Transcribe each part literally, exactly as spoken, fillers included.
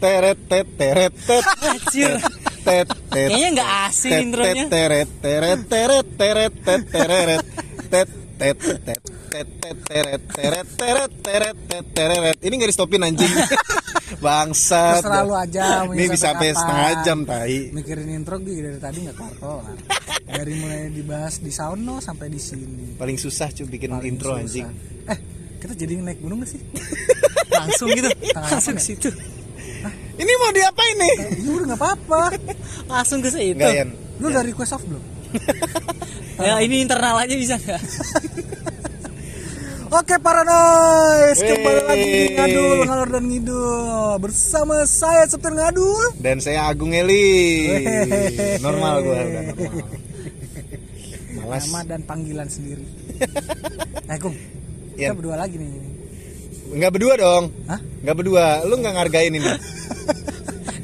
teret tet teret tet tet kayaknya nggak asing intronya teret teret teret teret tet teret tet tet tet tet teret teret teret teret teret ini nggak di stopin anjing bangsat selalu aja ini bisa sampai setengah jam tai mikirin intro gitu dari tadi nggak karuan dari mulai dibahas di sono sampai di sini paling susah cuy bikin intro anjing eh kita jadi naik gunung nggak sih langsung gitu langsung ke situ. Hah? Ini mau diapain nih? Ini udah nggak apa-apa langsung ke situ. Lu udah request off belum? Ya ini internal aja bisa nggak? Oke para noise kembali lagi ngadul ngalor dan ngidul bersama saya Septian Ngadul dan saya Agung Eli. Normal gue udah normal. Malas. Nama dan panggilan sendiri. Agung, kita berdua lagi nih. Enggak berdua dong. Hah? Enggak berdua. Lu enggak ngargain ini.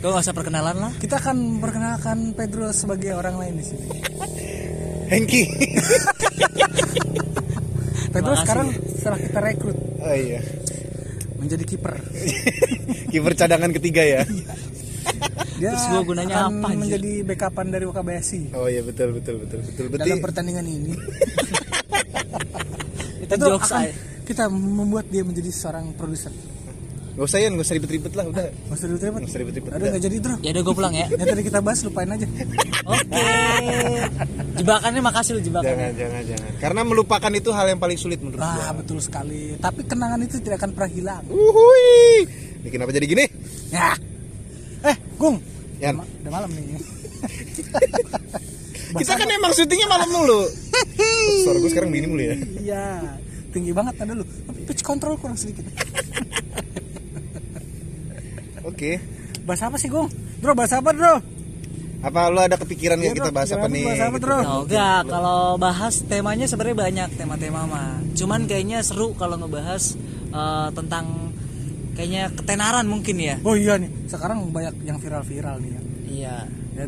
Gua enggak usah perkenalan lah. Kita akan perkenalkan Pedro sebagai orang lain di sini. Hengki. Pedro makasih. Sekarang setelah kita rekrut. Oh iya. Menjadi kiper. Kiper cadangan ketiga ya. Dia terus gua gunanya apa anjir? Menjadi backupan dari Wakabayashi. Oh iya betul betul betul betul. Betul. Dalam pertandingan ini. Kita jokes aja. Kita membuat dia menjadi seorang produser. Gak usah ya, gak usah ribet-ribet lah, udah. Gak usah ribet-ribet. Gak usah ribet-ribet. Aduh, gak jadi, Bro. Ya udah, gue pulang ya. Yang tadi kita bahas lupain aja. Oke. Okay. Jebakannya makasih lu jebakannya. Jangan, jangan, jangan. Karena melupakan itu hal yang paling sulit menurut gue. Ah, betul sekali. Tapi kenangan itu tidak akan pernah hilang. Uhuy. Ini kenapa jadi gini? Ya. Eh, Gung. Ya. Udah, udah malam nih. Kita kan emang syutingnya malam mulu. Suara gue sekarang begini mulu ya. Iya. Tinggi banget ada lu, pitch control kurang sedikit. Oke. Okay. Bahas apa sih Gung? Bro, bahas apa Bro? Apa lu ada kepikiran ya, gak kita bahas apa nih? Bahas apa, gitu. Oh, enggak, kalau bahas temanya sebenarnya banyak tema-tema mah. Cuman kayaknya seru kalau ngebahas uh, tentang kayaknya ketenaran mungkin ya. Oh iya nih, sekarang banyak yang viral-viral nih ya. Iya.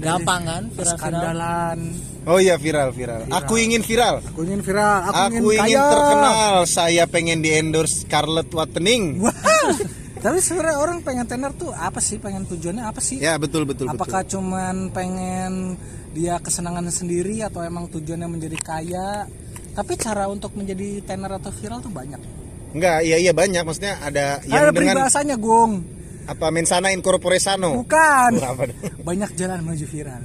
Gampang kan viral-viral. Oh iya viral-viral. Aku ingin viral. Aku ingin viral. Aku, aku ingin, ingin terkenal. Saya pengen di-endorse Scarlett Whitening. Wah. Tapi sebenarnya orang pengen tenar tuh apa sih? Pengen tujuannya apa sih? Ya betul betul. Apakah betul. Cuman pengen dia kesenangan sendiri atau emang tujuannya menjadi kaya? Tapi cara untuk menjadi tenar atau viral tuh banyak. Enggak, iya iya banyak. Maksudnya ada yang ada dengan peribahasanya, Gung. Apa mensana incorporesano? Bukan. Oh, banyak jalan menuju viral.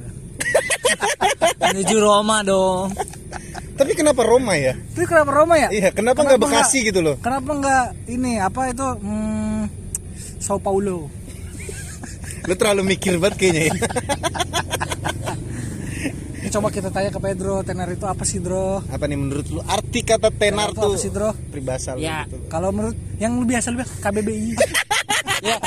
Menuju Roma dong. Tapi kenapa Roma ya? Tapi kenapa Roma ya? Iya, kenapa, kenapa enggak Bekasi enggak, gitu loh? Kenapa enggak ini apa itu hmm, Sao Paulo? Lu terlalu mikir banget kayaknya ya. Coba kita tanya ke Pedro, tenar itu apa sih, Bro? Apa nih menurut lu arti kata tenar, tenar itu tuh? Apa sih, Bro? Peribahasa ya. Gitu. Kalau menurut yang biasa lebih K B B I. Ya,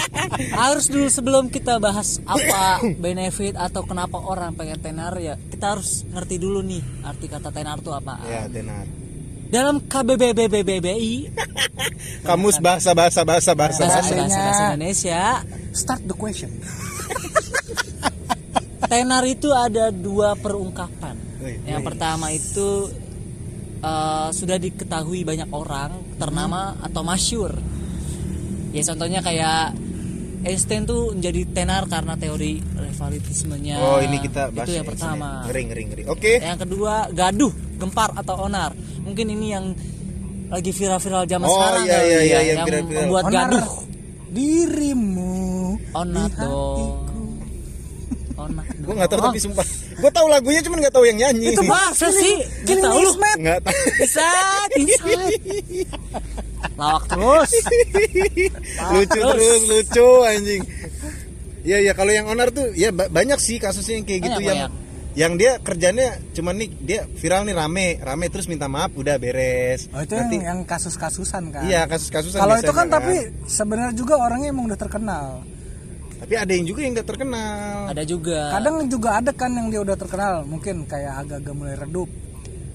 harus dulu sebelum kita bahas apa benefit atau kenapa orang pengen tenar ya, kita harus ngerti dulu nih arti kata tenar itu apa. Ya, tenar. Dalam K B B B B B I Kamus bahasa bahasa bahasa bahasa bahasa Indonesia, start the question. Tenar itu ada dua perungkapan. Yang pertama itu uh, sudah diketahui banyak orang, ternama atau masyhur. Ya contohnya kayak Einstein tuh menjadi tenar karena teori relativismenya. Oh ini kita bahas itu yang pertama. Ngering ngering ngering. Oke. Okay. Yang kedua gaduh, gempar atau onar. Mungkin ini yang lagi viral-viral zaman oh, sekarang. Oh iya iya iya yang viral, viral. Membuat onar. Gaduh dirimu. Onar di dong. Onar. Gue nggak tahu tapi sumpah. Gue tahu lagunya cuman nggak tahu yang nyanyi. Itu bahasa sih. Gak tahu lu. Nggak tahu. Bisa bisa. Lawak terus. Lucu terus, lucu anjing. Iya ya, kalau yang onar tuh ya banyak sih kasusnya yang kayak banyak, gitu banyak. yang yang dia kerjanya cuman nih dia viral nih rame, rame terus minta maaf udah beres. Oh, itu nanti, yang, yang kasus-kasusan kan. Iya, kasus-kasusan. Kalau itu kan, kan tapi sebenarnya juga orangnya emang udah terkenal. Tapi ada yang juga yang udah terkenal. Ada juga. Kadang juga ada kan yang dia udah terkenal, mungkin kayak agak-agak mulai redup.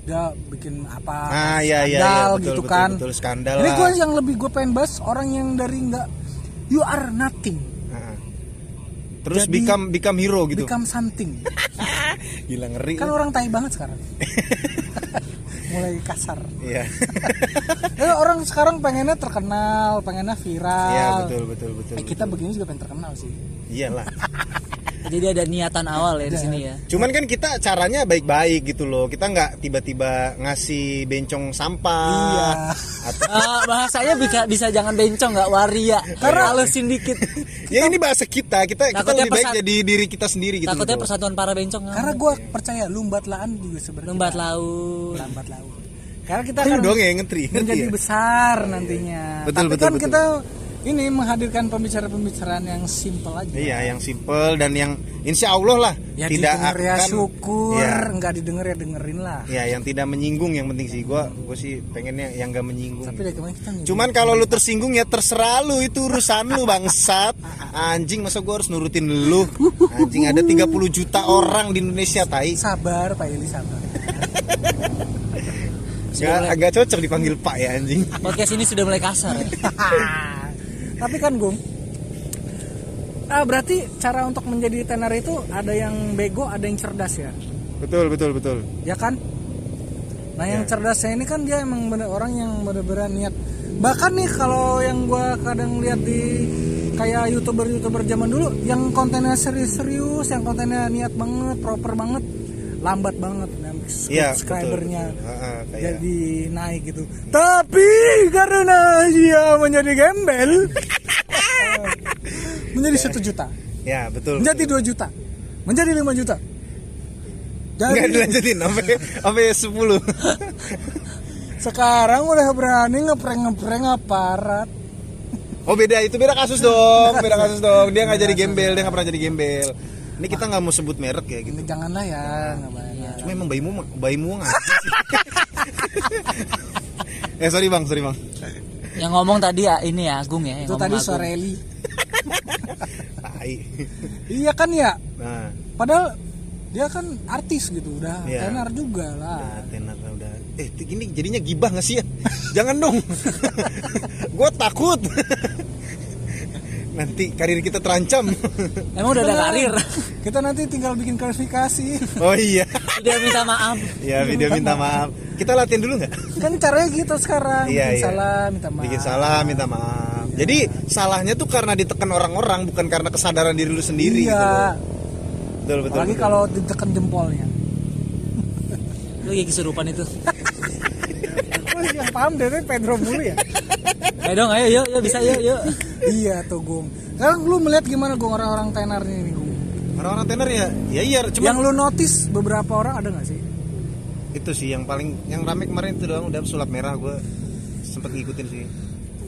Dia bikin apa nah, ya, skandal ya, ya, betul, gitu betul, kan betul, skandal ini gue yang lebih gue pengen bahas orang yang dari nggak you are nothing nah. Terus jadi, become become hero gitu become something. Gila ngeri kan orang tai banget sekarang. mulai kasar. Iya. Nah, orang sekarang pengennya terkenal, pengennya viral. Iya, betul betul betul. Eh, kita betul. Begini juga pengen terkenal sih. Iyalah. Jadi ada niatan awal ya di sini ya. Cuman kan kita caranya baik-baik gitu loh. Kita nggak tiba-tiba ngasih bencong sampah. Iya. Atau... Uh, bahasanya bisa, bisa jangan bencong, nggak waria. Karena halusin dikit. Ya ini bahasa kita. Kita, kita lebih baik persat... jadi diri kita sendiri gitu. Takutnya loh. Persatuan para bencong. Karena gue percaya lumbat laan juga sebenarnya. Lumbat laut. Lambat laut. Karena kita akan dong ya, ngentri, menjadi ya. Besar oh, nantinya. Iya. Betul, Tapi betul, kan betul. Kita ini menghadirkan pembicaraan-pembicaraan yang simple aja. Iya, yang simple dan yang insya Allah lah ya, tidak akan ya syukur, ya. Nggak didengar ya dengerin lah. Iya, yang tidak menyinggung yang penting sih. Gue gue sih pengennya yang nggak menyinggung. Tapi gitu. Kita cuman kalau lu tersinggung ya terserah lu, itu urusan lu bangsat. Anjing, masa gue harus nurutin lu? Anjing, ada tiga puluh juta orang di Indonesia, tai. Sabar Pak Eli, sabar. Ya, agak cocok dipanggil Pak ya anjing. Podcast ini sudah mulai kasar. Tapi kan Gung, ah, berarti cara untuk menjadi tenar itu ada yang bego, ada yang cerdas ya? Betul, betul, betul. Ya kan? Nah yang ya. Cerdasnya ini kan dia emang bener orang yang bener-bener niat. Bahkan nih kalau yang gue kadang lihat di kayak youtuber-youtuber zaman dulu, yang kontennya serius-serius, yang kontennya niat banget, proper banget, lambat banget ya, subscribernya uh, jadi naik gitu. Tapi karena dia menjadi gembel menjadi satu juta. Ya, betul. Menjadi betul. dua juta. Menjadi lima juta. Jadi enggak dilanjutin sampai sampai sepuluh. Sekarang udah berani ngeprank-ngeprank aparat. Oh, beda itu beda kasus dong, beda kasus dong. Dia enggak jadi gembel, dia enggak pernah jadi gembel. Ini kita nggak mau sebut merek ya gitu. Janganlah ya. Nah, ya. Cuma emang bayimu bayimu nggak. eh sorry bang, sorry bang. Yang ngomong tadi ya ini ya Agung ya. Itu tadi suara Eli. Iya kan ya. Nah. Padahal dia kan artis gitu udah ya. Tenar juga lah. Udah, tenar udah. Eh ini jadinya gibah nggak sih ya? Jangan dong. Gue takut. Nanti karir kita terancam. Emang udah ada karir. Kita nanti tinggal bikin klarifikasi. Oh iya. Video minta maaf. Iya, video minta maaf. Kita latihan dulu nggak? Kan caranya gitu sekarang. Bikin iya, iya. salah, minta maaf. Bikin salah, minta maaf. Iya. Jadi salahnya tuh karena ditekan orang-orang, bukan karena kesadaran diri lu sendiri. Iya. Gitu loh. Betul betul. Apalagi betul. Kalau ditekan jempolnya. Lu kayak kesurupan itu. Oh, yang paham dari Pedro mulu ya. Ayo dong, ayo, yuk, yuk bisa, yuk, yuk. Iya tuh, Gung. Sekarang lu melihat gimana, Gung, orang-orang tenar ini, Gung? Orang-orang tenar ya, ya iya. Cuman... Yang lu notice beberapa orang ada nggak sih? Itu sih yang paling, yang rame kemarin itu doang, udah sulap merah, gue sempet ngikutin sih.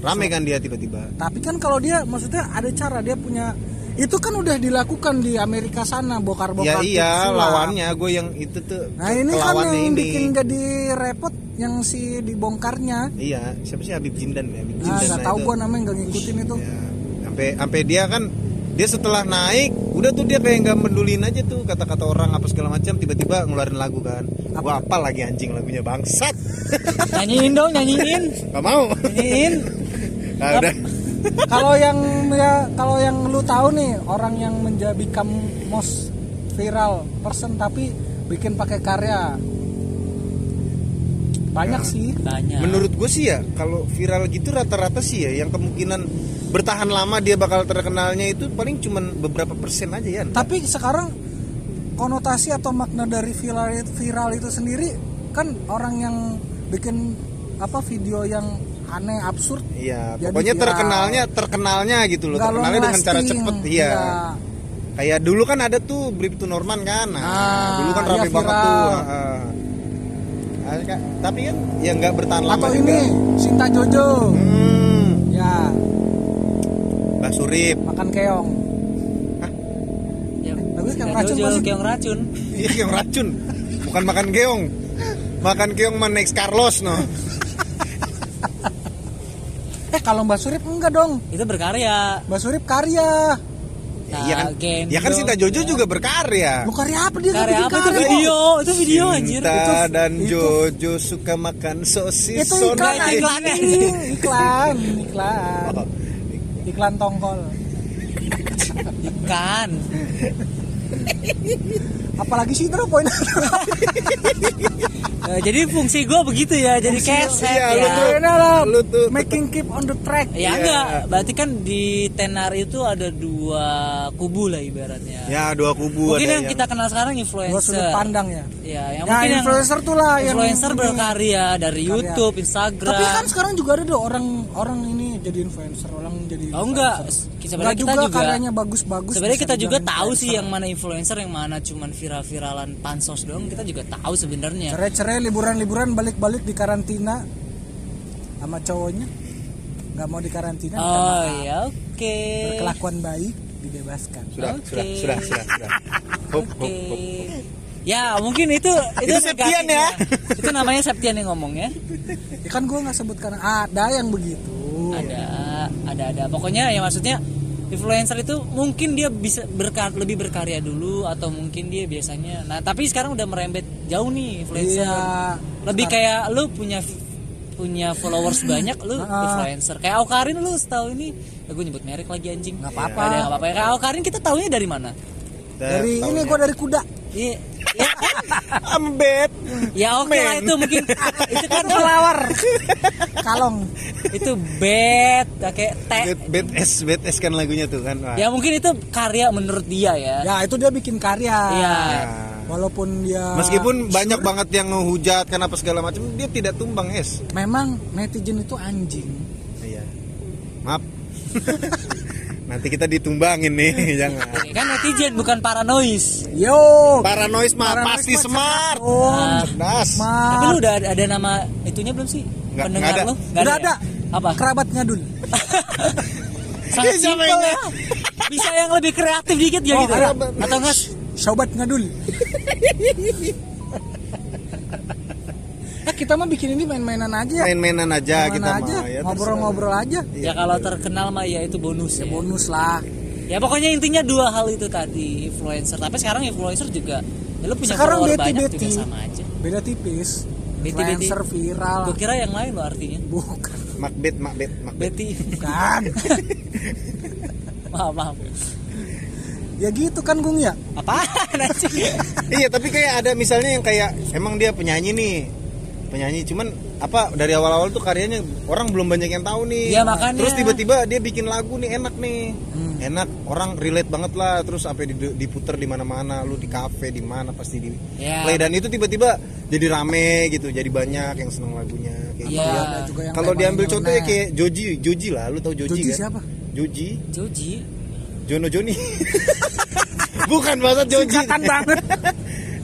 Rame kan dia tiba-tiba. Tapi kan kalau dia, maksudnya ada cara, dia punya. Itu kan udah dilakukan di Amerika sana, bokar-bokar. Ya iya, lawannya gue yang itu tuh. Nah ini kan yang ini. Bikin jadi repot yang si dibongkarnya. Iya, siapa sih Habib Jindan ya? Habib Jindan. Nah, nggak tahu gue namanya, nggak ngikutin itu. Sampai ya. Sampai dia kan dia setelah naik, udah tuh dia kayak nggak pedulin aja tuh kata-kata orang apa segala macam, tiba-tiba ngeluarin lagu kan. Gua apa lagi anjing lagunya bangsat. Nyanyiin dong, nyanyiin. Gak mau. Nyanyiin. Nah, udah. Kalau yang ya, kalau yang lu tahu nih orang yang menjadi most viral person tapi bikin pakai karya banyak nah, sih. Banyak. Menurut gue sih ya kalau viral gitu rata-rata sih ya yang kemungkinan bertahan lama dia bakal terkenalnya itu paling cuman beberapa persen aja ya. Tapi sekarang konotasi atau makna dari viral viral itu sendiri kan orang yang bikin apa video yang aneh absurd. Iya, pokoknya terkenalnya terkenalnya gitu loh. Terkenalnya dengan cara cepet iya. Ya. Kayak dulu kan ada tuh Bripto Norman kan. Nah, ah, dulu kan rame iya, banget tuh. Nah, kan, tapi kan ya enggak bertahan lama. Atau ini Sinta Jojo. Hmm. Ya. Mbak Surip makan keong. Hah? Ya, bagus kan racun masih keong racun. Iya, keong racun. Bukan makan keong. Makan keong man next Carlos no. Eh kalau Mbak Surip enggak dong. Itu berkarya. Mbak Surip karya. Ya, nah, iya kan. Ya kan Sinta Jojo ya. Juga berkarya. Lu karya apa dia? Karya apa karya. Itu video, itu video anjir. Sinta dan itu, Jojo itu. Suka makan sosis. Itu iklan, iklan, iklan, iklan, iklan. Iklan tongkol. Ikan. Apalagi sih itu poin. Nah, jadi fungsi gue begitu ya, jadi keset ya. Lu tuh enak lah, lu tuh making keep on the track. Ya yeah. Enggak, berarti kan di tenar itu ada dua kubu lah ibaratnya. Ya dua kubu. Mungkin ada yang, yang kita kenal sekarang influencer. Sudut pandang ya. Ya, yang nah, mungkin influencer yang, tuh lah influencer yang berkarya dari karya. YouTube, Instagram. Tapi kan sekarang juga ada orang orang ini jadi influencer, orang jadi influencer. Oh enggak, sebenarnya kita juga karyanya bagus-bagus. Sebenarnya kita juga tahu influencer. Sih yang mana influencer, yang mana cuman viral-viralan pansos doang, kita juga tahu sebenarnya. Cerai-cerai, liburan-liburan, balik-balik di karantina sama cowoknya. Enggak mau di karantina. Oh iya, oke. Okay. Berkelakuan baik dibebaskan. Sudah, okay. sudah, sudah, sudah. Hop, hop, hop. Ya mungkin itu itu, itu Septian ya. Itu namanya Septian yang ngomong ya. Ya kan gue nggak sebut karena ada yang begitu. Ada ada ada. Pokoknya ya maksudnya influencer itu mungkin dia bisa berkar lebih berkarya dulu atau mungkin dia biasanya. Nah tapi sekarang udah merembet jauh nih influencer. Iya, lebih kayak lu punya punya followers banyak lu influencer. Kayak Aw Karin lu setahu ini. Ya, gue nyebut merek lagi anjing. Nggak apa-apa. Ada nggak apa-apa. Kayak Aw Karin kita taunya dari mana? Dari ini gue dari kuda. Iya. Ya kan? Ambet. Ya oke okay lah itu mungkin itu kan kelawar. Kalong. Itu bet pakai T. Bet S, bet S kan lagunya tuh kan. Wah. Ya mungkin itu karya menurut dia ya. Ya itu dia bikin karya. Iya. Ya. Walaupun dia meskipun banyak sure. banget yang menghujat karena apa segala macam, dia tidak tumbang es. Memang netizen itu anjing. Iya. Maaf. Nanti kita ditumbangin nih, jangan. Kan netizen bukan paranois. Yo, paranois mah pasti smart. Nah, nah. Smart. Tapi lu udah ada nama itunya belum sih? Nggak, pendengar nggak ada. Lo? Nggak udah ada. Ya? Apa? Kerabat Ngadul. Sangat simpel ya. Bisa yang lebih kreatif dikit ya oh, gitu. Kerabat. Atau enggak? Sobat Ngadul. Nah, kita mah bikin ini main-mainan aja. Main-mainan aja main-mainan kita aja. Mah ya, ngobrol-ngobrol aja. Ya kalau terkenal mah ya itu bonus ya, ya. Bonus lah. Ya pokoknya intinya dua hal itu tadi, influencer. Tapi sekarang influencer juga ya, lu punya sekarang follower banyak juga sama aja. Beda tipis. Influencer viral. Gua kira yang lain lo artinya. Bukan. Macbeth, Macbeth, Macbeth. Bukan. Maaf, maaf. Ya gitu kan Gung ya? Apaan sih? Iya, tapi kayak ada misalnya yang kayak emang dia penyanyi nih. penyanyi cuman apa dari awal-awal tuh karyanya orang belum banyak yang tahu nih ya, makanya. Terus tiba-tiba dia bikin lagu nih enak nih hmm. enak orang relate banget lah, terus apa diputer di mana-mana, lu di kafe di mana pasti di ya. Play, dan itu tiba-tiba jadi rame gitu, jadi banyak yang seneng lagunya kayak ya. Gitu ya. Kalau diambil contohnya kayak Joji Joji lah, lu tau Joji, Joji kan siapa? Joji Joji Jono Joni bukan bahasa Joji banget.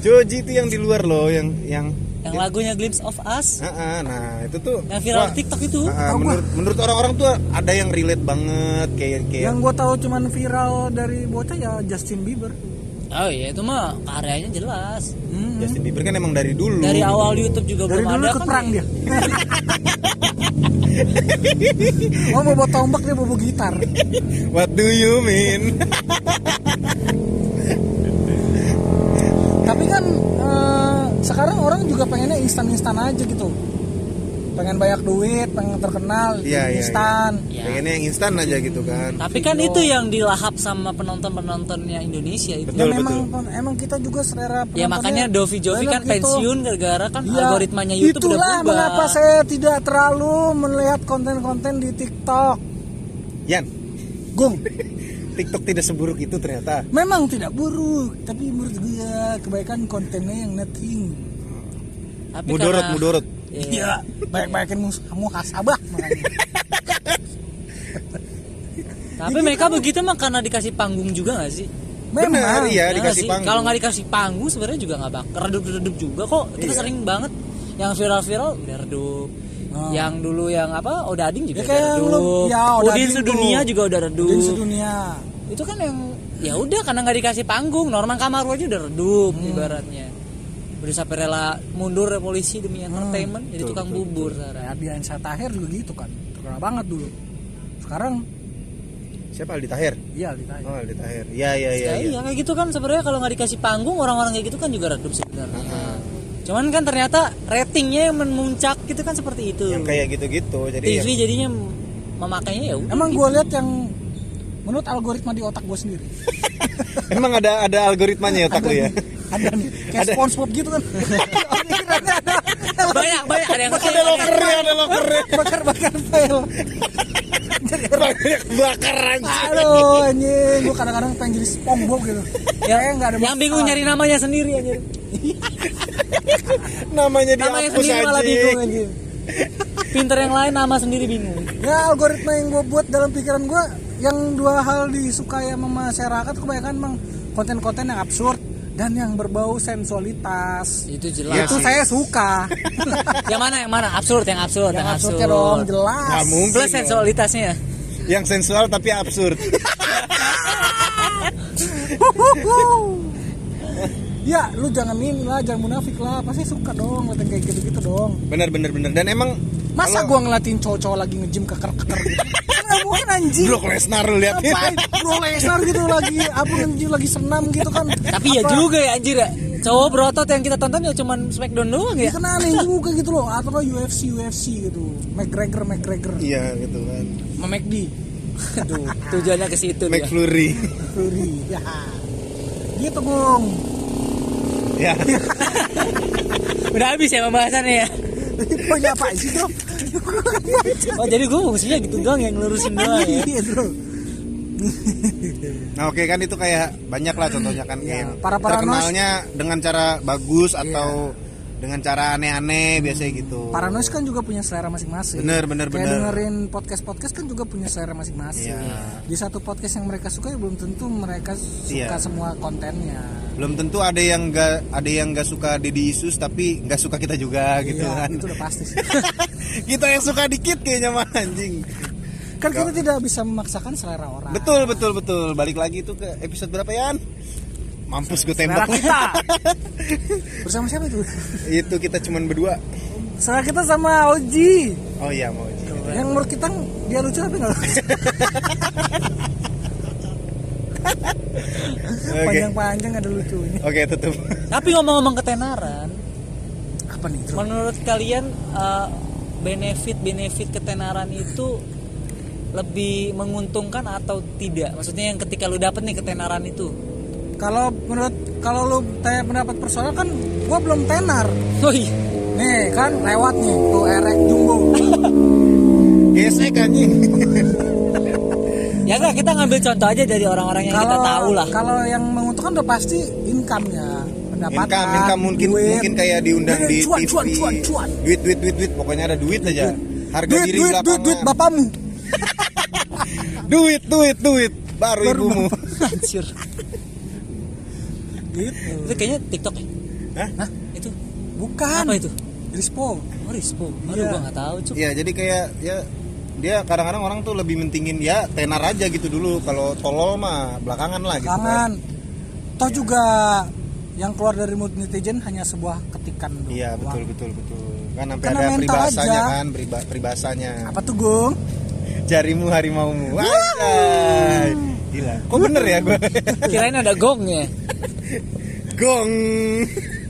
Joji itu yang di luar loh, yang yang yang lagunya Glimpse of Us. Nah, nah itu tuh yang viral wah, TikTok itu. Nah, menurut, menurut orang-orang tuh ada yang relate banget kayak kayak. Yang gue tahu cuman viral dari bocah ya Justin Bieber. Oh iya itu mah karyanya jelas. Hmm. Justin Bieber kan emang dari dulu. Dari awal YouTube juga dari belum dulu ada. Dari dulu kan perang dia. Oh mau bawa tombak dia bawa gitar. What do you mean? Tapi kan. Uh, Sekarang orang juga pengennya instan-instan aja gitu. Pengen banyak duit, pengen terkenal, ya, instan ya, ya. Pengennya yang instan aja gitu kan. Tapi kan video. Itu yang dilahap sama penonton-penontonnya Indonesia itu. Betul, ya, betul. Memang, emang kita juga selera penontonnya. Ya makanya Dovi Jovi kan gitu. Pensiun gara-gara kan ya, algoritmanya YouTube udah berubah. Itulah mengapa saya tidak terlalu melihat konten-konten di TikTok. Yan Gung TikTok tidak seburuk itu ternyata. Memang tidak buruk, tapi menurut gue kebaikan kontennya yang nothing. Mudorot, mudorot. Iya, baik-baikin muhasabah. Tapi jadi mereka kamu... begitu mah karena dikasih panggung juga nggak sih? Memang. Benar, iya, ya dikasih panggung. Kalau nggak dikasih panggung sebenarnya juga nggak bakal redup-redup juga kok. Kita iya. Sering banget yang viral-viral udah redup. Oh. Yang dulu yang apa Odading juga ya, udah redup ya, Odading sedunia juga udah redup sedunia. Itu kan yang ya udah karena gak dikasih panggung. Norman Kamaru aja udah redup hmm. ibaratnya. Udah sampai rela mundur polisi demi entertainment hmm. Jadi betul, tukang betul, bubur Aldi Taher juga gitu kan. Terkenal banget dulu. Sekarang siapa Aldi Taher? Iya Aldi Taher. Oh Aldi Taher. Iya iya iya. Ya, ya. Kayak gitu kan sebenarnya kalau gak dikasih panggung orang-orang kayak gitu kan juga redup sebenarnya. Uh-huh. Cuman kan ternyata ratingnya yang memuncak gitu kan seperti itu. Yang kayak gitu-gitu. Jadi T V yang... jadinya memakainya ya. Emang gitu. Gue lihat yang menurut algoritma di otak gue sendiri. Emang ada ada algoritmanya ya otak lu ya? Ada nih. Kayak SpongeBob gitu kan. Banyak, banyak ada yang bakar lokernya, ada lokernya. Bakar, bakar fail. Banyak bakar anjing. Aduh anjing, gua kadang-kadang pengen jadi SpongeBob gitu. Ya enggak ada. Yang bingung nyari namanya sendiri anjing. Namanya dihapus anjing. Pinter yang lain nama sendiri bingung. Ya algoritma yang gua buat dalam pikiran gua yang dua hal disukai sama masyarakat kebanyakan emang konten-konten yang absurd dan yang berbau sensualitas. Itu jelas. Itu saya suka. Yang mana yang mana? Absurd, yang absurd, yang, yang absurd. Absurd dong, jelas. Nah, plus sensualitasnya. Yang sensual tapi absurd. Ya, lu jangan ini lah, jangan munafik lah. Pasti suka dong ngeliatin kayak gitu-gitu dong. Bener, bener, bener. Dan emang masa kalau... gua ngelatin cowok-cowok lagi nge-gym keker-keker gitu. Bukan anjing. Brock Lesnar lu liatin. Brock Lesnar gitu lagi apa anjing lagi senam gitu kan. Tapi apa? Ya juga ya anjir ya. Cowok berotot yang kita tonton ya cuman Smackdown doang ya. Kan aneh juga gitu loh. Atau U F C U F C gitu. McGregor McGregor. Iya gitu kan. Sama McD. Aduh, tujuannya ke situ dia. McFlurry. McFlurry. Ya. Gitu, Bung. Ya. Udah habis ya pembahasannya ya. Punya apa sih dong? Oh jadi gue fungsinya gitu doang yang ngelurusin doang ya. Nah oke okay, kan itu kayak banyak lah contohnya kan ya, kayak para terkenalnya dengan cara bagus atau ya, dengan cara aneh-aneh biasanya gitu. Paranois kan juga punya selera masing-masing. Bener bener kayak bener. Dengerin podcast-podcast kan juga punya selera masing-masing. Ya. Di satu podcast yang mereka suka ya belum tentu mereka suka ya semua kontennya. Belum tentu ada yang nggak ada yang nggak suka Deddy Isus tapi nggak suka kita juga gitu ya, kan. Itu udah pasti. Kita yang suka dikit kayaknya mah anjing. Kan kita tidak bisa memaksakan selera orang. Betul betul betul. Balik lagi itu ke episode berapa ya? Mampus gue tembak. Bersama siapa itu? Itu kita cuman berdua. Selera kita sama Oji. Oh iya, sama Oji. Yang menurut kita dia lucu tapi enggak lucu. Okay. Panjang-panjang ada lucunya. Oke, okay, tutup. Tapi ngomong-ngomong ketenaran, apa nih? Bro? Menurut kalian uh, benefit-benefit ketenaran itu lebih menguntungkan atau tidak? Maksudnya yang ketika lu dapet nih ketenaran itu? Kalau menurut kalau lu tanya pendapat personal kan gua belum tenar. Woi. Nih kan lewat nih tuh erek jumbo. Gesek anjing. Ya enggak kita ngambil contoh aja dari orang-orang yang kalo, kita tahu lah. Kalau yang menguntungkan udah pasti income-nya, pendapatan. Income, income mungkin duit, mungkin kayak diundang duit, di cuan, T V. Cuan, cuan, cuan. Duit duit duit duit pokoknya ada duit aja. Harga duit, diri duit, belakangan. Duit duit bapamu. Duit duit duit baru ibumu. Anjir. Gitu. Itu kayaknya TikTok ya? Hah? Hah? Itu? Bukan. Apa itu? Rispo. Oh Rispo. Aduh yeah, gua gak tahu cuy. Iya yeah, jadi kayak ya dia kadang-kadang orang tuh lebih mentingin ya tenar aja gitu dulu. Kalau tolol mah belakangan lah gitu. Belakangan. Toh yeah, juga yang keluar dari mood netizen hanya sebuah ketikan doang. Iya yeah, betul betul betul. Kan sampai ada peribahasanya aja kan, periba- peribahasanya. Apa tuh Gung? Jarimu harimaumu. Anjay. Gila. Kok bener ya gua? Kirain ada gongnya. Gong.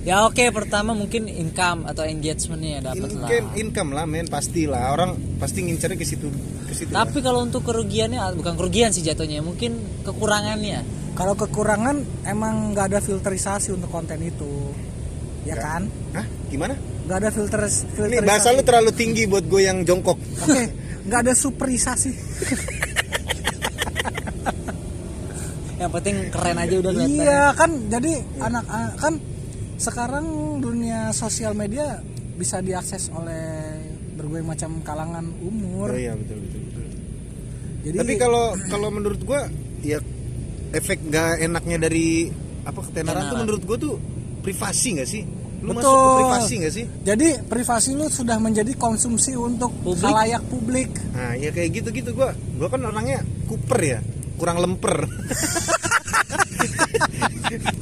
Ya oke okay, pertama mungkin income atau engagement-nya dapat lah. Income income lah men pastilah orang pasti ngincernya ke situ ke situ. Tapi kalau untuk kerugiannya bukan kerugian sih jatuhnya, mungkin kekurangannya. Kalau kekurangan emang enggak ada filterisasi untuk konten itu. Ya gak kan? Hah? Gimana? Enggak ada filter filterisasi. Ini bahasa lu terlalu tinggi buat gue yang jongkok. Oke, okay, enggak ada superisasi. Yang penting keren aja udah kelihatan. Iya kan jadi iya, anak kan sekarang dunia sosial media bisa diakses oleh berbagai macam kalangan umur. Oh, iya betul betul betul. Jadi, tapi kalau kalau menurut gua ya efek nggak enaknya dari apa ketenaran tuh menurut gua tuh privasi nggak sih? Lu betul, masuk ke privasi nggak sih? Jadi privasi lu sudah menjadi konsumsi untuk khalayak publik. Nah ya kayak gitu gitu gua gua kan orangnya kuper ya, kurang lemper.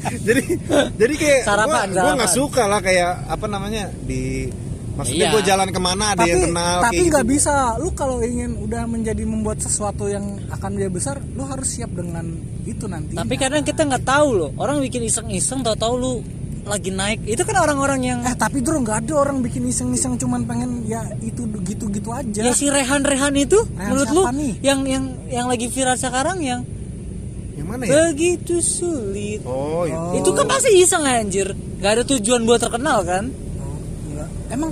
Jadi jadi kayak sarapan, gua, gua gak suka lah kayak apa namanya di maksudnya iya, gua jalan kemana ada tapi, yang kenal tapi nggak gitu bisa. Lu kalau ingin udah menjadi membuat sesuatu yang akan menjadi besar lu harus siap dengan itu nanti. Tapi kadang kita nggak tahu loh orang bikin iseng-iseng tahu-tahu lu lagi naik itu kan orang-orang yang eh tapi dulu nggak ada orang bikin iseng-iseng cuman pengen ya itu gitu-gitu aja ya si Rehan-Rehan itu Rehan menurut lu nih? yang yang yang lagi viral sekarang yang yang mana ya begitu sulit oh, oh. Itu kan pasti iseng anjir nggak ada tujuan buat terkenal kan oh, enggak. Emang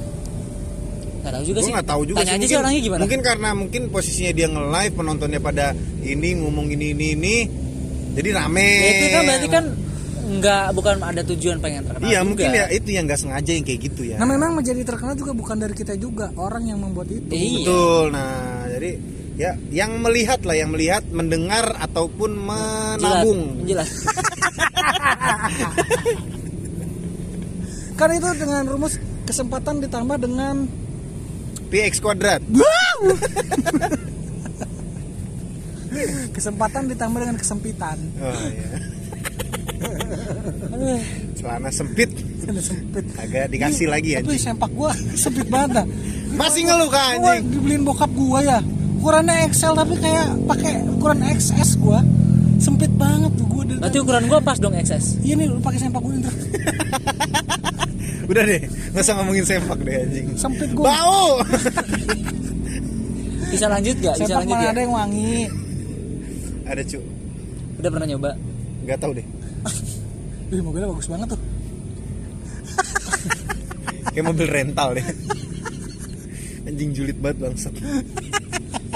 Gak tahu juga gua sih. Gua gak tahu juga. Tanya sih. Aja mungkin, sih orangnya gimana? Mungkin karena mungkin posisinya dia nge-live, penontonnya pada ini ngomong ini ini ini. Jadi rame. Ya, itu kan berarti kan enggak, bukan ada tujuan pengen terkenal. Iya, juga. Mungkin ya itu yang enggak sengaja yang kayak gitu ya. Nah, memang menjadi terkenal juga bukan dari kita juga, orang yang membuat itu. Iya. Betul. Nah, jadi ya yang melihat lah, yang melihat, mendengar ataupun menabung. Jelas. Kan itu dengan rumus kesempatan ditambah dengan P X kuadrat. Kesempatan ditambah dengan kesempitan. Oh iya. Celana sempit. Celana sempit. Agak dikasih ini, lagi ya. Tapi sempak gua sempit banget dah. Masih ngeluh kan anjing. Gua dibeliin bokap gua ya. Ukurannya X L tapi kayak pakai ukuran X S gua. Sempit banget tuh gua. Berarti ukuran gua pas dong X S. Iya nih lu pakai sempak gua ntar. Udah deh, enggak usah ngomongin sempak deh anjing. Sempit gua. Bau. Bisa lanjut enggak? Bisa lanjut ya. Ada yang wangi. Ada, cu. Udah pernah nyoba? Enggak tahu deh. Wih, mobilnya bagus banget tuh. Kayak mobil rental deh. Anjing julid banget bangsat.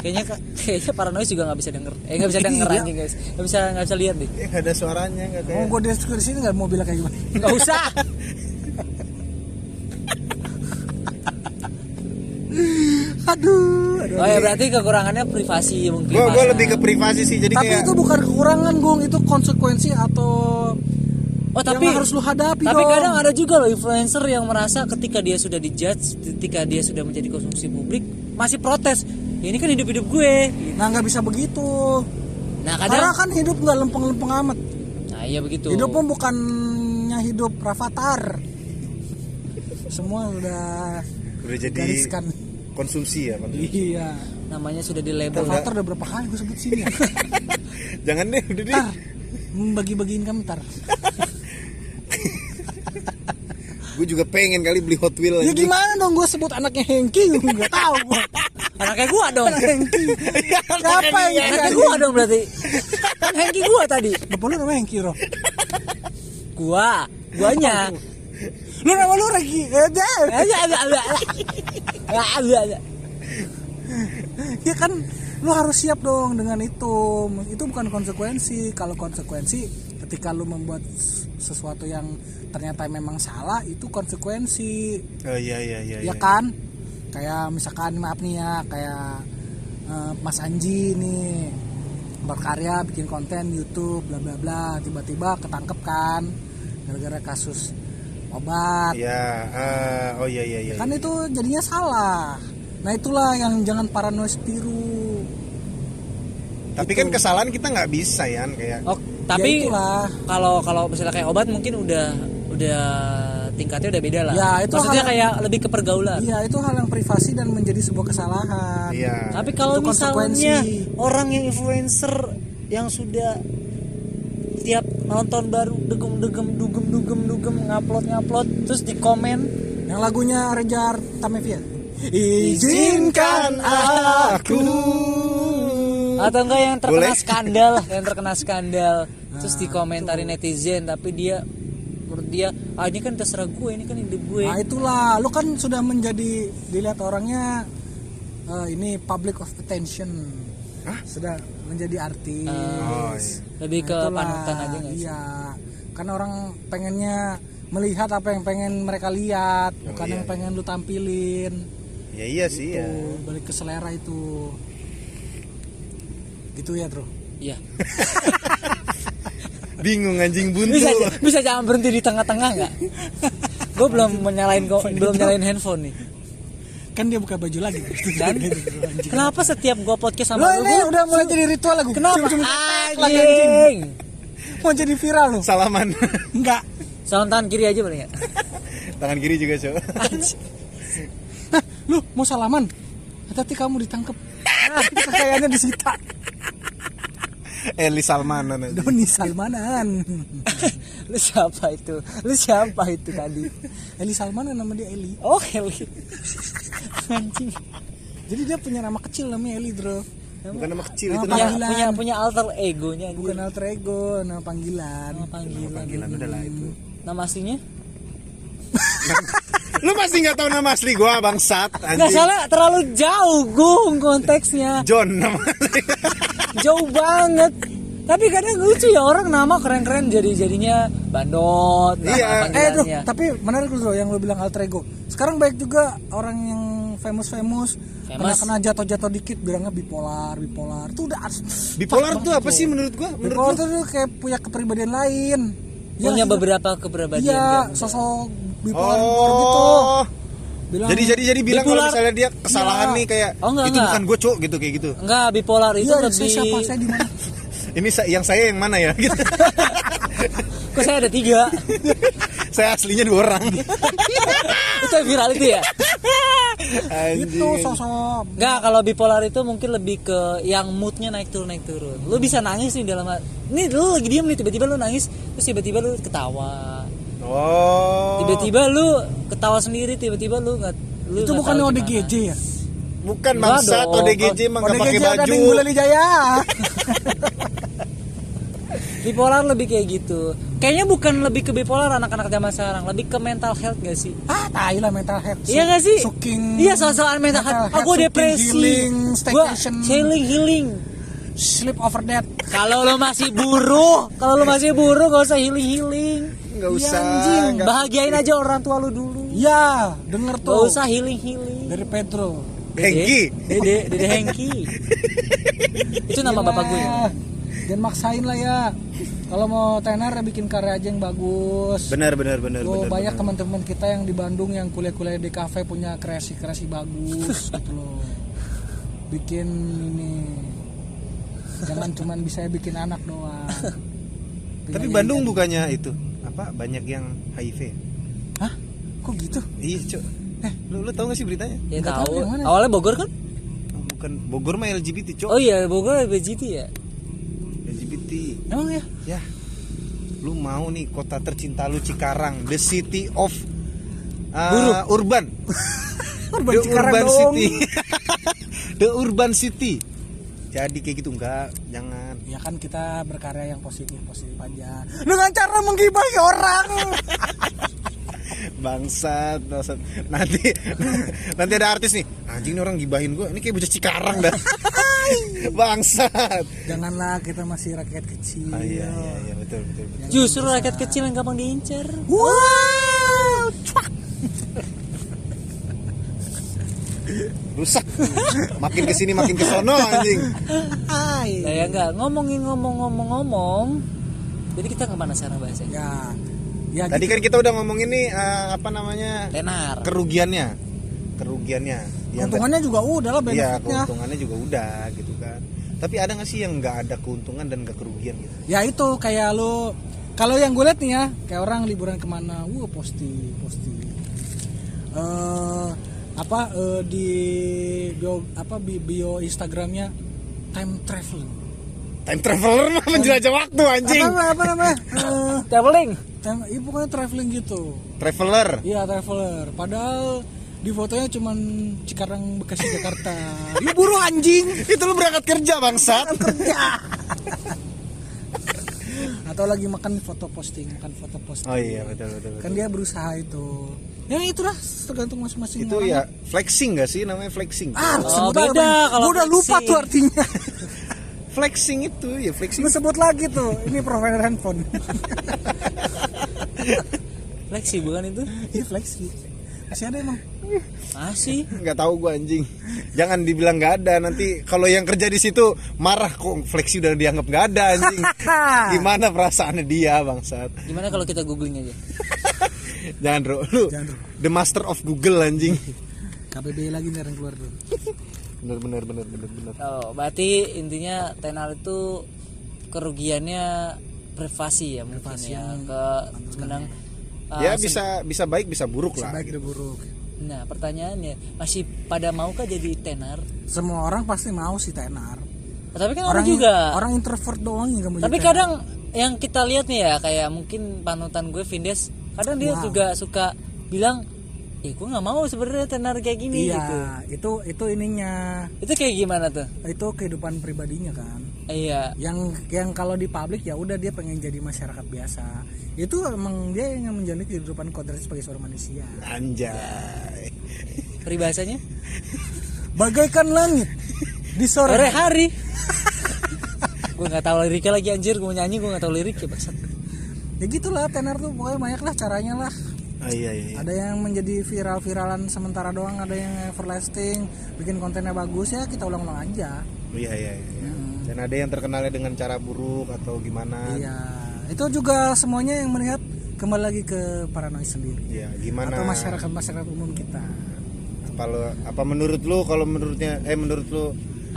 Kayaknya kayaknya paranoid juga nggak bisa denger. Eh nggak bisa denger anjing guys. Nggak bisa nggak bisa lihat deh. Nggak ada suaranya nggak kayak. Mau gue deskripsi sini nggak mobilnya kayak gimana? Nggak usah. Aduh, aduh. Oh ya berarti kekurangannya privasi mungkin. Gue gue lebih ke privasi sih. Jadi tapi kayak... itu bukan kekurangan, Gung, itu konsekuensi atau oh tapi yang harus lu hadapi. Tapi dong. Kadang ada juga loh influencer yang merasa ketika dia sudah dijudge, ketika dia sudah menjadi konsumsi publik, masih protes. Ya, ini kan hidup-hidup gue. Nah nggak bisa begitu. Nah kadang karena kan hidup nggak lempeng-lempeng amat. Nah iya begitu. Hidup pun bukannya hidup Rafathar. Semua udah udah jadi gariskan. Konsumsi ya maksudnya. Iya. Namanya sudah di label. Rafathar udah berapa kali gue sebut sini ya. Jangan deh udah deh. Bagi-bagiin kamu ntar. Gue juga pengen kali beli Hot Wheels. Ya gimana dong gue sebut anaknya Hengki, gue nggak tahu. Gue. Anaknya gue dong. Hengki. Siapa yang anaknya gue dong berarti? Kan Hengki gue tadi. Bapak lu namanya Hengki roh. Gue, guanya. Lu nama lu lagi? Ada, ada, ada, ada, ada, ada. Ya kan, lu harus siap dong dengan itu. Itu bukan konsekuensi. Kalau konsekuensi, ketika lu membuat sesuatu yang ternyata memang salah, itu konsekuensi. Oh iya iya iya. Ya kan? Iya. Kayak misalkan maaf nih ya, kayak uh, Mas Anji nih berkarya bikin konten YouTube bla bla bla, tiba-tiba ketangkep kan gara-gara kasus obat. Iya, uh, oh iya iya iya. Kan iya. Itu jadinya salah. Nah, itulah yang jangan paranoid tiru. Tapi gitu. Kan kesalahan kita nggak bisa ya kayak. Oh, tapi kalau ya kalau misalnya kayak obat mungkin udah udah tingkatnya udah beda lah. Ya, itu maksudnya hal, kayak lebih ke pergaulan. Iya, itu hal yang privasi dan menjadi sebuah kesalahan. Iya. Tapi kalau itu misalnya orang yang influencer yang sudah tiap nonton baru degem-degem dugem-dugem-dugem ngupload-ngupload terus di komen yang lagunya Rejar Tamevian. Izinkan aku. Atau enggak yang terkena boleh. Skandal, yang terkena skandal terus dikomentarin netizen tapi dia menurut dia ah ini kan terserah gue, ini kan hidup gue. Nah itulah, lu kan sudah menjadi dilihat orangnya uh, ini public of attention. Hah? Sudah menjadi artis. Uh, oh, iya. Lebih nah, ke itulah, panutan aja nggak sih? Iya, karena orang pengennya melihat apa yang pengen mereka lihat, oh, bukan iya, yang pengen lu tampilin. Ya iya gitu, sih ya. Balik ke selera itu. Gitu ya, Bro. Iya. Bingung anjing buntu. Bisa, bisa jangan berhenti di tengah-tengah nggak? Gue belum menyalain kok, belum nyalain handphone nih. Kan dia buka baju lagi. Dan kenapa setiap gue podcast sama lu? Gue udah mulai jadi ritual lagu. Kenapa? Anjing. Mau jadi viral lu. Salaman. Enggak. Salam tangan kiri aja paling ya. Tangan kiri juga, Cok. Nah, lu mau salaman? Hati-hati kamu ditangkep. Kekayaannya disita. Eli Salmanan. Doni Salmanan. Lu siapa itu? Lu siapa itu tadi? Eli Salmanan nama dia Eli. Oh Eli. Anjing. Jadi dia punya nama kecil namanya Eli, Bro. Nama, bukan nama kecil nama itu punya, nama punya punya alter egonya. Bukan dia. Alter ego, nama panggilan. Nama panggilan, nama panggilan udahlah itu. Nama aslinya? Lu masih nggak tahu nama asli gua, bangsat. Nggak salah, terlalu jauh Gung konteksnya. John namanya. Jauh banget. Tapi kadang lucu ya orang nama keren-keren jadi jadinya bandot. Iya. Eh tuh, tapi menarik loh yang lu bilang alter ego. Sekarang baik juga orang yang famous-famous, pernah kena jatuh-jatuh dikit bilangnya bipolar, bipolar. Itu udah bipolar tuh apa sih menurut gua? Menurut gua tuh kayak punya kepribadian lain. Punya beberapa kepribadian. Iya, sosok bipolar gitu. Bilang, jadi jadi jadi bilang bipolar, kalau misalnya dia kesalahan iya. nih kayak oh, enggak, itu enggak. bukan gue cok gitu kayak gitu. Enggak, bipolar itu ya, lebih siapa saya di mana? Ini sa- yang saya yang mana ya gitu. Kok saya ada tiga? Saya aslinya dua orang. Itu viral itu ya. Itu sosok. Enggak, kalau bipolar itu mungkin lebih ke yang moodnya naik turun naik turun. Lu bisa nangis nih dalam Nih lu lagi diem nih tiba-tiba lu nangis, terus tiba-tiba lu ketawa. Oh. Tiba-tiba lu ketawa sendiri, tiba-tiba lu nggak. Itu bukan O D G J ya? Bukan maksud O D G J emang nggak pakai baju. O D G J ada Buli Jaya. Bipolar lebih kayak gitu. Kayaknya bukan lebih ke bipolar anak-anak zaman sekarang, lebih ke mental health gak sih? Ah, tai lah mental health. Iya gak sih? Suking. Iya, soal-soal mental, mental health. Aku oh, depresi. Healing, staycation. Healing, healing. Sleep over dead. Kalau lo masih buruh, kalau lo masih buruh gak usah healing-healing. Gak usah. Ya, bahagiain aja orang tua lu dulu. Ya, denger tuh. Gak usah healing-healing. Dari Pedro. Hengki. Dede, Dede Hengki. Itu nama bapak gue. Ya. Jangan maksain lah ya. Kalau mau tenar bikin karya aja yang bagus. Benar benar benar loh, benar. Banyak benar. Teman-teman kita yang di Bandung yang kuliah-kuliah di kafe punya kreasi-kreasi bagus gitu loh. Bikin ini. Jangan cuma bisa bikin anak doang. Bikin tapi Bandung ikan. Bukannya itu apa banyak yang H I V? Hah? Kok gitu? Iya, Cuk. Eh, lu lu tahu enggak sih beritanya? Ya nggak tahu. tahu Awalnya Bogor kan? Oh, bukan Bogor mah L G B T, Cuk. Oh iya, Bogor L G B T ya. L G B T. Emang ya? Ya. Lu mau nih kota tercinta lu Cikarang, the city of uh, urban. urban the Cikarang urban dong. City. The urban city. Jadi kayak gitu enggak, jangan. Ya kan kita berkarya yang positif, positif aja. Dengan cara menggibahi orang. Bangsat, bangsat. Nanti nanti ada artis nih. Anjing nih orang gibahin gua. Ini kayak bocah Cikarang dah. Bangsat. Janganlah, kita masih rakyat kecil. Ah, iya, iya, iya, betul, betul, betul. Justru besar. Rakyat kecil yang gampang diincar. Wow. Rusak. Makin kesini makin kesono anjing. Ay. Saya enggak ngomongin ngomong-ngomong-ngomong. Jadi kita kemana sekarang bahasanya? Ya. Ya tadi gitu. Kan kita udah ngomongin nih uh, apa namanya? Tenar. Kerugiannya. Kerugiannya. Keuntungannya juga udah lah benefitnya. Iya, keuntungannya juga udah gitu kan. Tapi ada enggak sih yang enggak ada keuntungan dan enggak kerugian gitu? Ya itu kayak lu kalau yang gue lihat nih ya, kayak orang liburan kemana, wah posti, posti. Eh uh, apa uh, di bio, apa bio Instagramnya time traveling time traveler mah menjelajah waktu anjing apa apa namanya uh, traveling time, ya pokoknya traveling gitu traveler iya traveler padahal di fotonya cuman Cikarang Bekasi Jakarta. Lu buru anjing itu lu berangkat kerja bangsat kerja. Atau lagi makan foto posting makan foto posting oh iya betul betul, betul. Kan dia berusaha itu. Ya itulah tergantung masing-masing. Itu ya kan. Flexing enggak sih namanya flexing? Ah, oh, beda kalau udah lupa tuh artinya. Flexing itu ya flexing. Lu sebut lagi tuh. Ini provider handphone. Flexi bukan itu? Iya flexi. Masih ada emang? Masih. Enggak tahu gua anjing. Jangan dibilang enggak ada nanti kalau yang kerja di situ marah kok flexi udah dianggap enggak ada anjing. Gimana perasaannya dia bangsat? Gimana kalau kita googling aja? Jangan bro, lu Jangan, bro. The master of Google anjing. K B B lagi nih yang keluar tuh. Bener bener bener bener bener. Oh, berarti intinya tenar itu kerugiannya privasi ya, privasi ya ke menang. Uh, ya bisa bisa baik bisa buruk bisa lah. Baik gitu. Buruk. Nah pertanyaannya masih pada maukah jadi tenar? Semua orang pasti mau sih tenar. Nah, tapi kan orang juga orang introvert doang yang gak mau. Tapi jadi kadang tenar. Yang kita lihat nih ya kayak mungkin panutan gue Vindes. Kadang dia wow. juga suka bilang eh gue nggak mau sebenarnya tenar kayak gini. Iya, gitu. Itu itu ininya. Itu kayak gimana tuh? Itu kehidupan pribadinya kan. Iya. Yang yang kalau di publik ya udah dia pengen jadi masyarakat biasa. Itu emang dia yang menjalani kehidupan kodrat sebagai seorang manusia. Anjay. Peribahasanya? Bagaikan langit di sore hari. Gue nggak tahu liriknya lagi anjir, gue mau nyanyi gue nggak tahu liriknya bangsat. Ya gitulah tenar tuh pokoknya banyak lah caranya lah. Oh, iya, iya. Ada yang menjadi viral-viralan sementara doang, ada yang everlasting, bikin kontennya bagus ya kita ulang-ulang aja. Iya iya. iya. Hmm. Dan ada yang terkenalnya dengan cara buruk atau gimana? Iya. Itu juga semuanya yang melihat kembali lagi ke paranoid sendiri. Iya. Gimana? Atau masyarakat masyarakat umum kita. Apa lo? Apa menurut lo? Kalau menurutnya, eh menurut lo?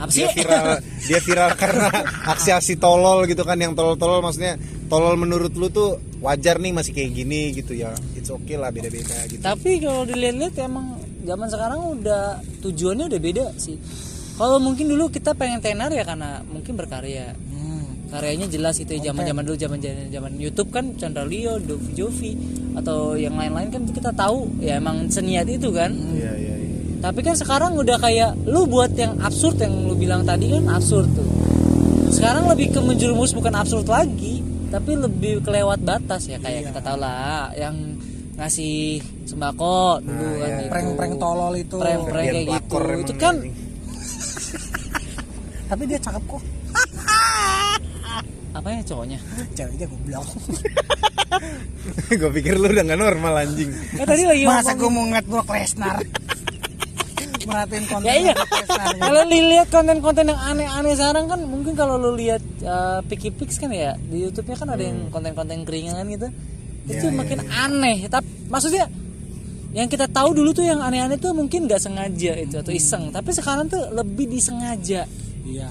Dia viral, dia viral karena aksi-aksi tolol gitu kan, yang tolol-tolol maksudnya. Tolol menurut lu tuh wajar nih masih kayak gini gitu ya. It's okay lah, beda-beda gitu. Tapi kalau dilihat-lihat emang zaman sekarang udah tujuannya udah beda sih. Kalau mungkin dulu kita pengen tenar ya karena mungkin berkarya. Hmm. Karyanya jelas itu zaman-zaman dulu, zaman-zaman YouTube kan Chandra Leo, Dovi Jovi atau yang lain-lain kan kita tahu ya emang seniat itu kan. Iya iya iya. Tapi kan sekarang udah kayak lu buat yang absurd yang lu bilang tadi kan absurd tuh. Sekarang lebih ke menjurumus bukan absurd lagi. Tapi lebih kelewat batas ya kayak iya. Kita tahu lah yang ngasih sembako dulu nah, kan ya. Itu prank-prank tolol itu prank-prank kayak gitu itu kan tapi dia cakep kok. Apa ya cowoknya? Ceweknya goblok. Gue pikir lu udah gak normal anjing. Eh, tadi lagi masa gue mau ngeliat Brock Lesnar. Merhatiin konten ya, iya. Kalau lihat konten-konten yang aneh-aneh sekarang kan mungkin kalau lu lihat uh, Pikipik kan ya di YouTube-nya kan hmm. ada yang konten-konten keringan gitu ya, itu ya, makin ya. Aneh tapi maksudnya yang kita tahu dulu tuh yang aneh-aneh tuh mungkin nggak sengaja itu atau iseng hmm. tapi sekarang tuh lebih disengaja ya,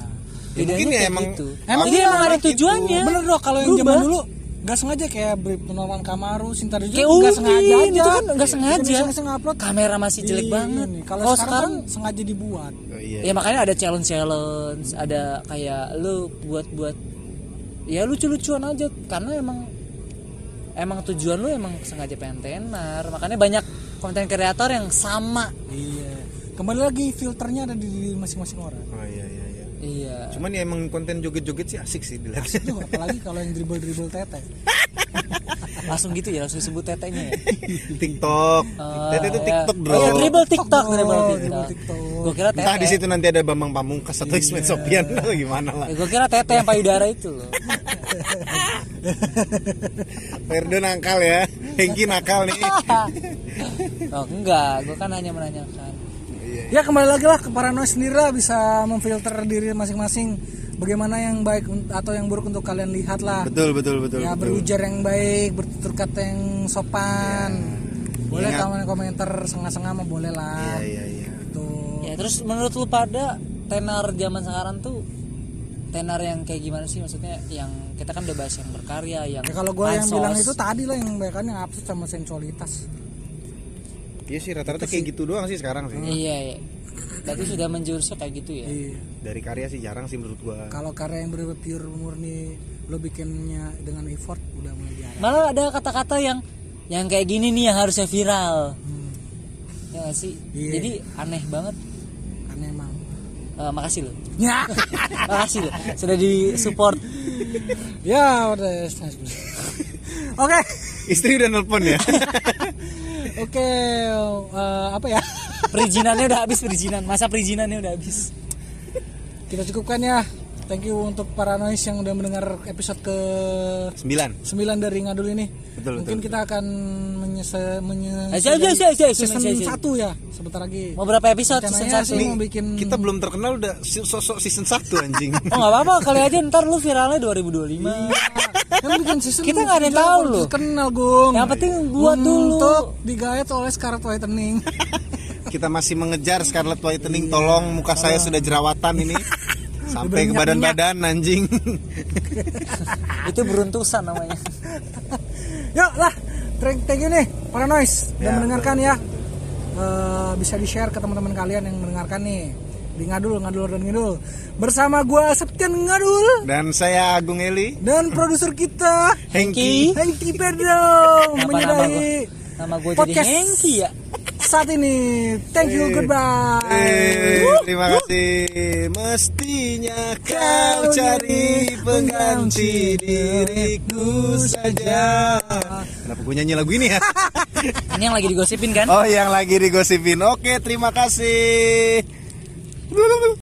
ya mungkin ya emang gitu. Emang dia emang ada tujuannya gitu. Bener loh kalau yang zaman dulu nggak sengaja kayak Bripto Norman Kamaru, Sinta Jojo nggak sengaja aja. Itu kan nggak sengaja. Ngupload kamera masih jelek Ii, banget. Kalau sekarang, sekarang kan sengaja dibuat. Oh, iya. Ya makanya ada challenge-challenge, ada kayak lu buat-buat ya lucu-lucuan aja karena emang emang tujuan lu emang sengaja pengen tenar. Makanya banyak konten kreator yang sama. Iya. Kembali lagi filternya ada di masing-masing orang. Oh iya iya. Iya. Cuman ya emang konten joget-joget sih asik sih dilihat. Asik juga, apalagi kalau yang dribble-dribble tete. Langsung gitu ya, langsung sebut tetenya ya. TikTok. Uh, tete itu TikTok, Bro. Iya, dribble TikTok, dribble TikTok. Gua kira tete. Entah di situ nanti ada Bambang Pamungkas atau Ismet Sofian atau gimana lah. Ya, gua kira tete yang payudara itu loh. Perda nakal ya. Hengki nakal nih. Oh, enggak, gua kan hanya menanyakan. Ya kembali lagi lah ke paranoid sendiri lah, bisa memfilter diri masing-masing bagaimana yang baik atau yang buruk untuk kalian lihat lah. Betul betul betul. Ya betul. Berujar yang baik, bertutur kata yang sopan. Ya. Boleh ya. Komen-komentar sengah-sengah mah boleh lah. Iya iya iya. Itu. Ya terus menurut lu pada tenar zaman sekarang tuh tenar yang kayak gimana sih maksudnya yang kita kan udah bahas yang berkarya yang ya, kalau gue yang bilang itu tadi lah yang banyak yang absurd sama sensualitas. Iya sih rata-rata kayak sih. Gitu doang sih sekarang sih. Iya iya. Berarti sudah menjurusnya kayak gitu ya. Iya. Dari karya sih jarang sih menurut gua. Kalau karya yang bener-bener pure murni lo bikinnya dengan effort udah mulai jarang. Malah ada kata-kata yang yang kayak gini nih yang harusnya viral. Hmm. Ya gak sih. Iya. Jadi aneh banget. Aneh emang. Uh, makasih lo. Ya. Makasih lo. Sudah di support. Ya udah. Oke. Istri udah nelpon ya. Oke, okay, uh, apa ya? Perizinannya udah habis, perizinan. Masa perizinannya udah habis. Kita cukupkan ya. Thank you untuk para noise yang udah mendengar episode ke sembilan. sembilan dari Ngadul ini. Betul, mungkin betul, kita betul. akan menyese- menye- aja, aja, aja, aja, season satu ya. Sebentar lagi. Mau berapa episode rencananya season satu? Ini mau bikin... Kita belum terkenal udah sosok season satu anjing. Oh enggak apa-apa, kali aja ntar lu viralnya dua ribu dua puluh lima. Kan bikin season kita nggak ada yang tahu loh. Kenal Gung. Yang penting buat dulu. Untuk digayat oleh Scarlett Whitening. Kita masih mengejar Scarlett Whitening. Iya. Tolong muka saya sudah jerawatan ini sampai ke badan-badan anjing. Itu beruntusan namanya. Yuk lah, thank you nih para noise yang mendengarkan ya. Uh, bisa di share ke teman-teman kalian yang mendengarkan nih. Di Ngadul, Ngadul dan Ngidul. Bersama gua Septian Ngadul dan saya Agung Eli dan produser kita Hengki, Hengki Pedro. Menyudahi nama gua jadi Hengki ya. saat ini. Thank you, goodbye. Hey, terima kasih. Mestinya kau cari pengganti diriku saja. Kenapa gue nyanyi lagu ini ya? Ini yang lagi digosipin kan? Oh, yang lagi digosipin. Oke, terima kasih.